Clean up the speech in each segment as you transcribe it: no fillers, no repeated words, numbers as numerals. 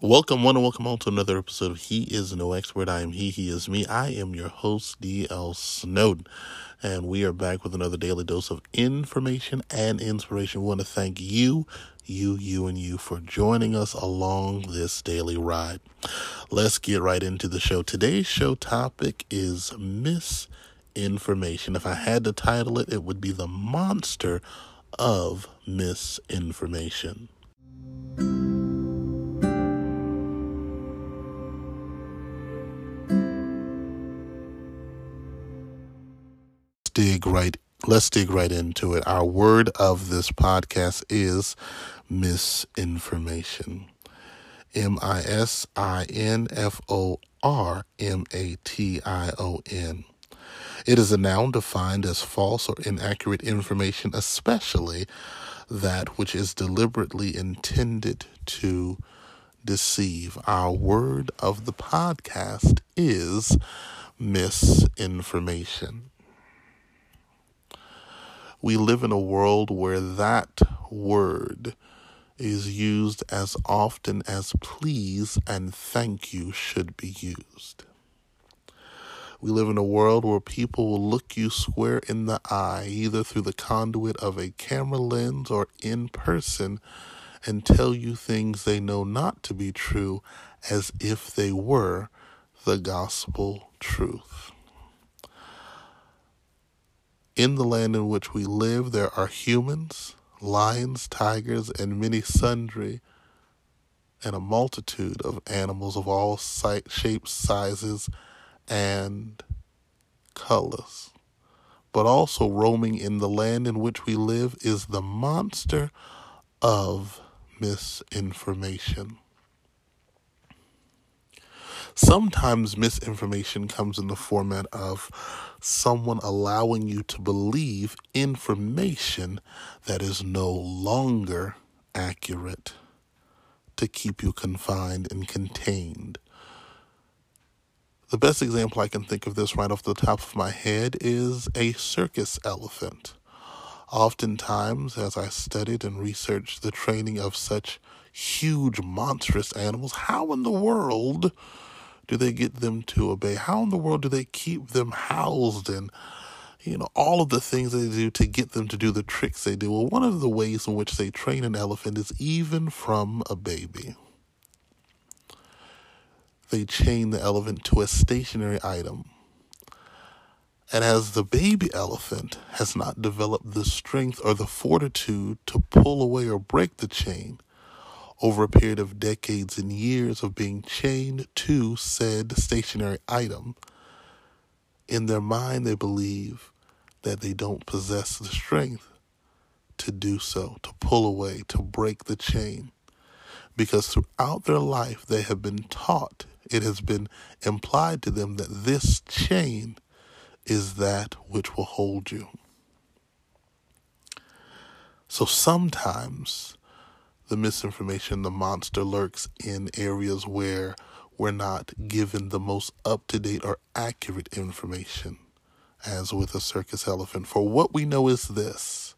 Welcome one and welcome on to another episode of He Is No Expert. I am he is me. I am your host, D.L. Snowden, and we are back with another daily dose of information and inspiration. We want to thank you for joining us along this daily ride. Let's get right into the show. Today's show topic is misinformation. If I had to title it, it would be The Monster of Misinformation. Let's dig right into it. Our word of this podcast is misinformation. misinformation. It is a noun defined as false or inaccurate information, especially that which is deliberately intended to deceive. Our word of the podcast is misinformation. We live in a world where that word is used as often as please and thank you should be used. We live in a world where people will look you square in the eye, either through the conduit of a camera lens or in person, and tell you things they know not to be true as if they were the gospel truth. In the land in which we live, there are humans, lions, tigers, and many sundry, and a multitude of animals of all shapes, sizes, and colors. But also roaming in the land in which we live is the monster of misinformation. Sometimes misinformation comes in the format of someone allowing you to believe information that is no longer accurate to keep you confined and contained. The best example I can think of this right off the top of my head is a circus elephant. Oftentimes, as I studied and researched the training of such huge, monstrous animals, how in the world do they get them to obey? How in the world do they keep them housed and, all of the things they do to get them to do the tricks they do? Well, one of the ways in which they train an elephant is even from a baby. They chain the elephant to a stationary item. And as the baby elephant has not developed the strength or the fortitude to pull away or break the chain, over a period of decades and years of being chained to said stationary item, in their mind they believe that they don't possess the strength to do so, to pull away, to break the chain. Because throughout their life they have been taught, it has been implied to them that this chain is that which will hold you. So sometimes the misinformation, the monster lurks in areas where we're not given the most up-to-date or accurate information, as with a circus elephant. For what we know is this: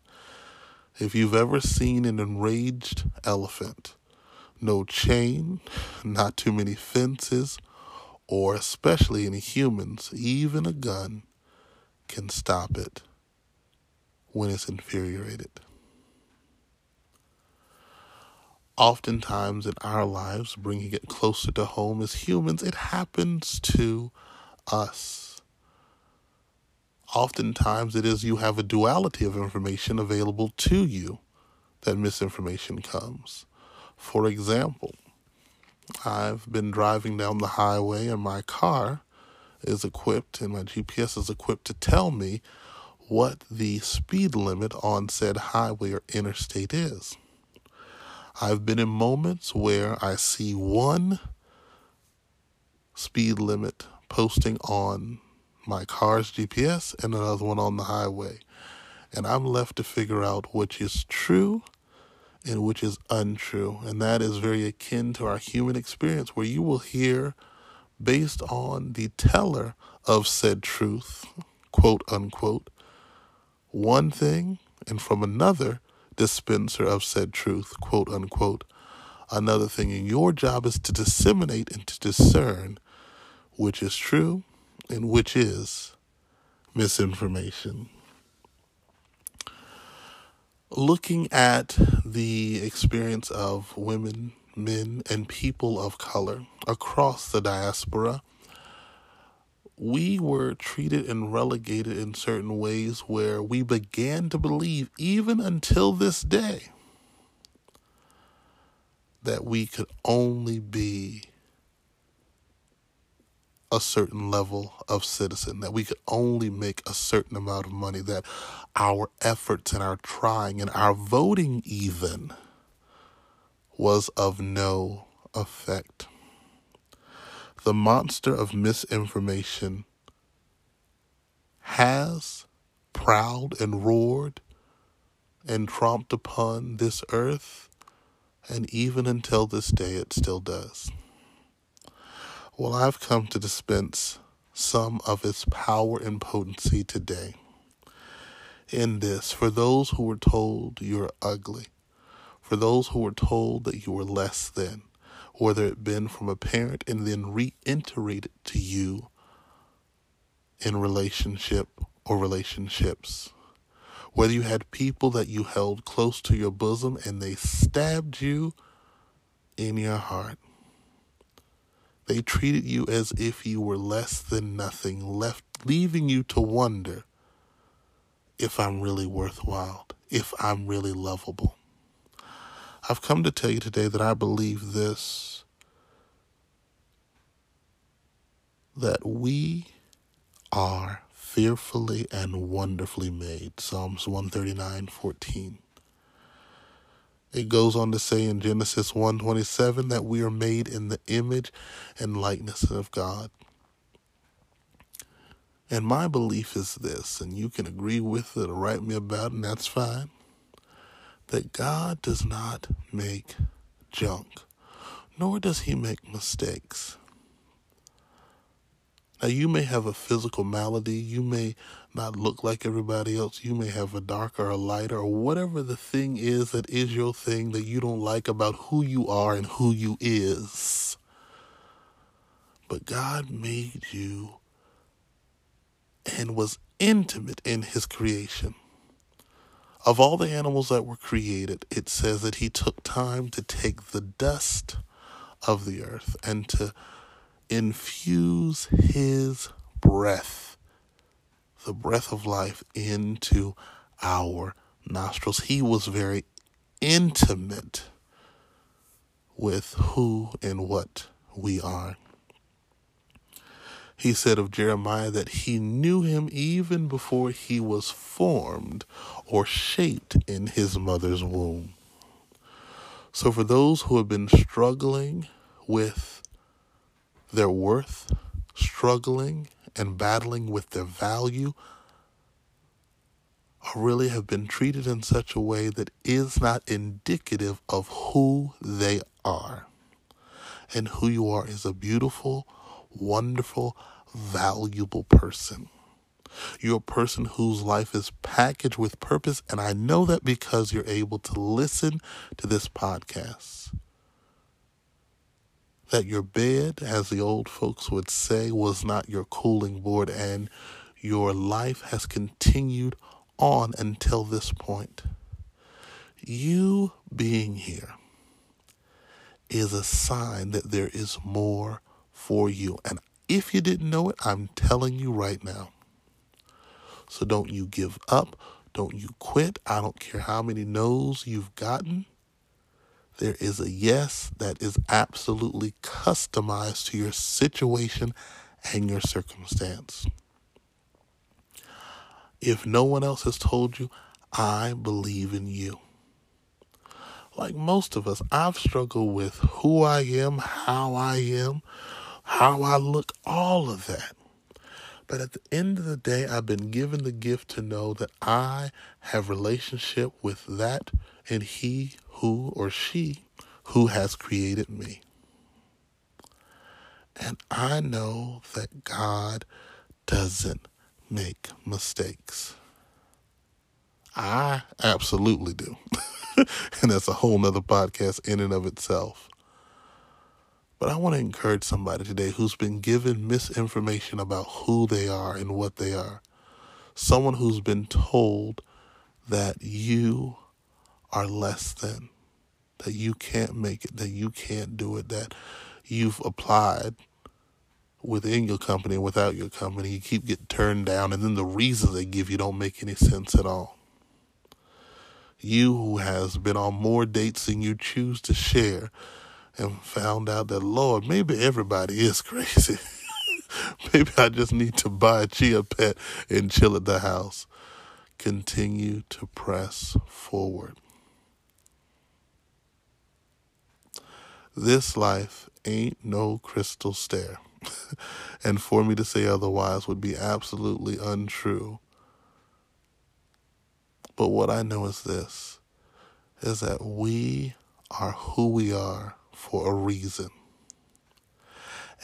if you've ever seen an enraged elephant, no chain, not too many fences, or especially any humans, even a gun, can stop it when it's infuriated. Oftentimes in our lives, bringing it closer to home as humans, it happens to us. Oftentimes it is you have a duality of information available to you that misinformation comes. For example, I've been driving down the highway and my car is equipped and my GPS is equipped to tell me what the speed limit on said highway or interstate is. I've been in moments where I see one speed limit posting on my car's GPS and another one on the highway. And I'm left to figure out which is true and which is untrue. And that is very akin to our human experience, where you will hear, based on the teller of said truth, quote unquote, one thing, and from another dispenser of said truth, quote unquote, another thing. And your job is to disseminate and to discern which is true and which is misinformation. Looking at the experience of women, men, and people of color across the diaspora, we were treated and relegated in certain ways where we began to believe, even until this day, that we could only be a certain level of citizen, that we could only make a certain amount of money, that our efforts and our trying and our voting even was of no effect. The monster of misinformation has prowled and roared and tromped upon this earth, and even until this day it still does. Well, I've come to dispense some of its power and potency today. In this, for those who were told you're ugly, for those who were told that you were less than, whether it been from a parent and then reiterated to you in relationship or relationships, whether you had people that you held close to your bosom and they stabbed you in your heart. They treated you as if you were less than nothing, leaving you to wonder if I'm really worthwhile, if I'm really lovable. I've come to tell you today that I believe this, that we are fearfully and wonderfully made. Psalms 139:14. It goes on to say in Genesis 1:27 that we are made in the image and likeness of God. And my belief is this, and you can agree with it or write me about it, and that's fine, that God does not make junk, nor does he make mistakes. Now, you may have a physical malady. You may not look like everybody else. You may have a darker or a lighter or whatever the thing is that is your thing that you don't like about who you are and who you is. But God made you and was intimate in his creation. Of all the animals that were created, it says that he took time to take the dust of the earth and to infuse his breath, the breath of life, into our nostrils. He was very intimate with who and what we are. He said of Jeremiah that he knew him even before he was formed or shaped in his mother's womb. So for those who have been struggling with their worth, struggling and battling with their value, or really have been treated in such a way that is not indicative of who they are. And who you are is a beautiful, wonderful, valuable person. You're a person whose life is packaged with purpose, and I know that because you're able to listen to this podcast. That your bed, as the old folks would say, was not your cooling board, and your life has continued on until this point. You being here is a sign that there is more for you. And if you didn't know it, I'm telling you right now. So don't you give up. Don't you quit. I don't care how many no's you've gotten. There is a yes that is absolutely customized to your situation and your circumstance. If no one else has told you, I believe in you. Like most of us, I've struggled with who I am, how I look, all of that. But at the end of the day, I've been given the gift to know that I have relationship with that and he who or she who has created me. And I know that God doesn't make mistakes. I absolutely do. And that's a whole nother podcast in and of itself. But I want to encourage somebody today who's been given misinformation about who they are and what they are. Someone who's been told that you are less than, that you can't make it, that you can't do it, that you've applied within your company and without your company, you keep getting turned down, and then the reasons they give you don't make any sense at all. You who has been on more dates than you choose to share and found out that, Lord, maybe everybody is crazy. Maybe I just need to buy a Chia Pet and chill at the house. Continue to press forward. This life ain't no crystal stair. And for me to say otherwise would be absolutely untrue. But what I know is this, is that we are who we are for a reason.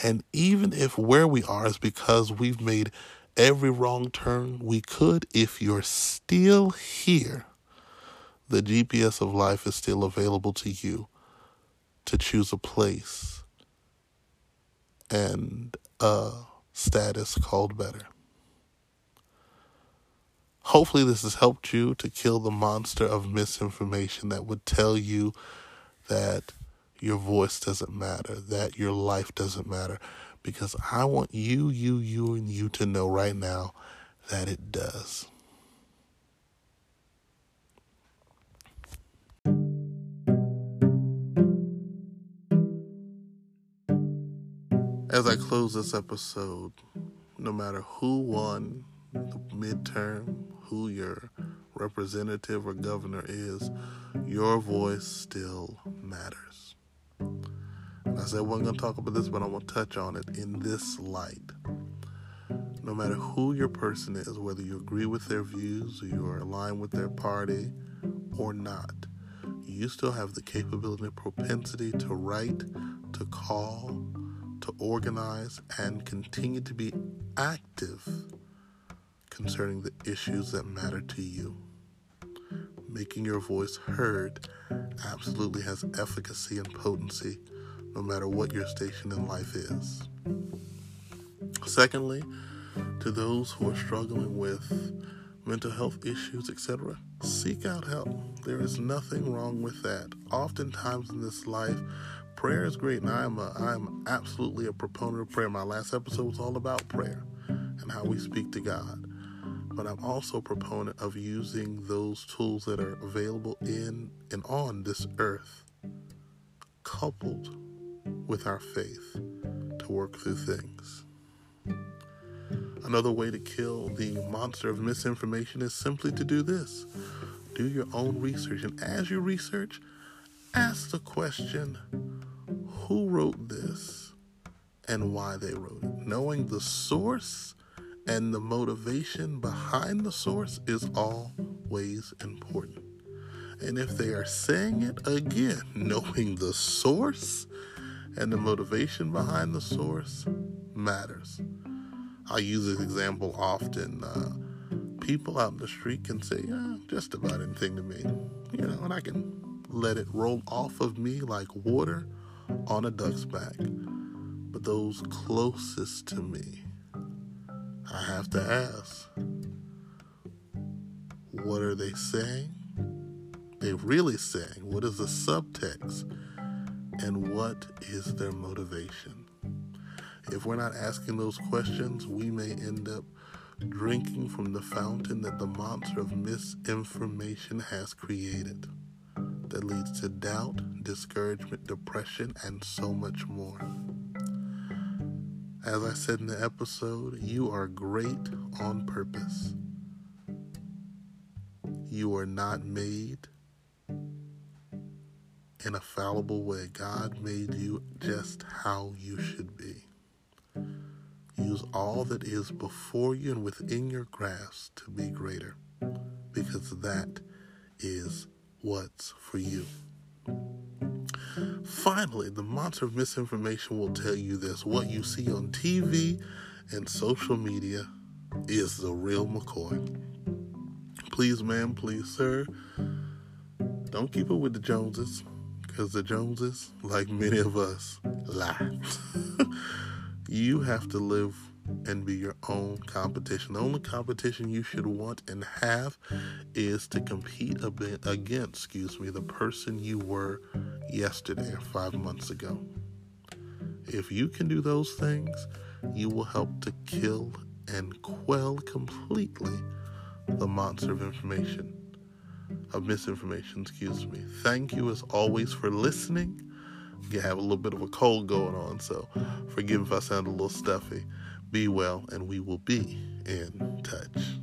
And even if where we are is because we've made every wrong turn we could, if you're still here, the GPS of life is still available to you to choose a place and a status called better. Hopefully this has helped you to kill the monster of misinformation that would tell you that your voice doesn't matter, that your life doesn't matter, because I want you, and you to know right now that it does. As I close this episode, no matter who won the midterm, who your representative or governor is, your voice still matters. I said we're going to talk about this, but I'm going to touch on it in this light. No matter who your person is, whether you agree with their views, or you are aligned with their party or not, you still have the capability and propensity to write, to call, to organize, and continue to be active concerning the issues that matter to you. Making your voice heard absolutely has efficacy and potency, no matter what your station in life is. Secondly, to those who are struggling with mental health issues, etc., seek out help. There is nothing wrong with that. Oftentimes in this life, prayer is great, and I am absolutely a proponent of prayer. My last episode was all about prayer and how we speak to God. But I'm also a proponent of using those tools that are available in and on this earth, coupled with our faith, to work through things. Another way to kill the monster of misinformation is simply to do this. Do your own research. And as you research, ask the question, who wrote this and why they wrote it? Knowing the source and the motivation behind the source is always important. And if they are saying it, again, knowing the source and the motivation behind the source matters. I use this example often. People out in the street can say just about anything to me, and I can let it roll off of me like water on a duck's back. But those closest to me, I have to ask, what are they saying? They really saying? What is the subtext? And what is their motivation? If we're not asking those questions, we may end up drinking from the fountain that the monster of misinformation has created, that leads to doubt, discouragement, depression, and so much more. As I said in the episode, you are great on purpose. You are not made in a fallible way. God made you just how you should be. Use all that is before you and within your grasp to be greater, because that is what's for you. Finally, the monster of misinformation will tell you this. What you see on TV and social media is the real McCoy. Please, ma'am, please, sir. Don't keep up with the Joneses, because the Joneses, like many of us, lie. You have to live and be your own competition. The only competition you should want and have is to compete against, the person you were yesterday or 5 months ago. If you can do those things, you will help to kill and quell completely the monster of misinformation. Thank you as always for listening. You have a little bit of a cold going on, so forgive if I sound a little stuffy. Be well, and we will be in touch.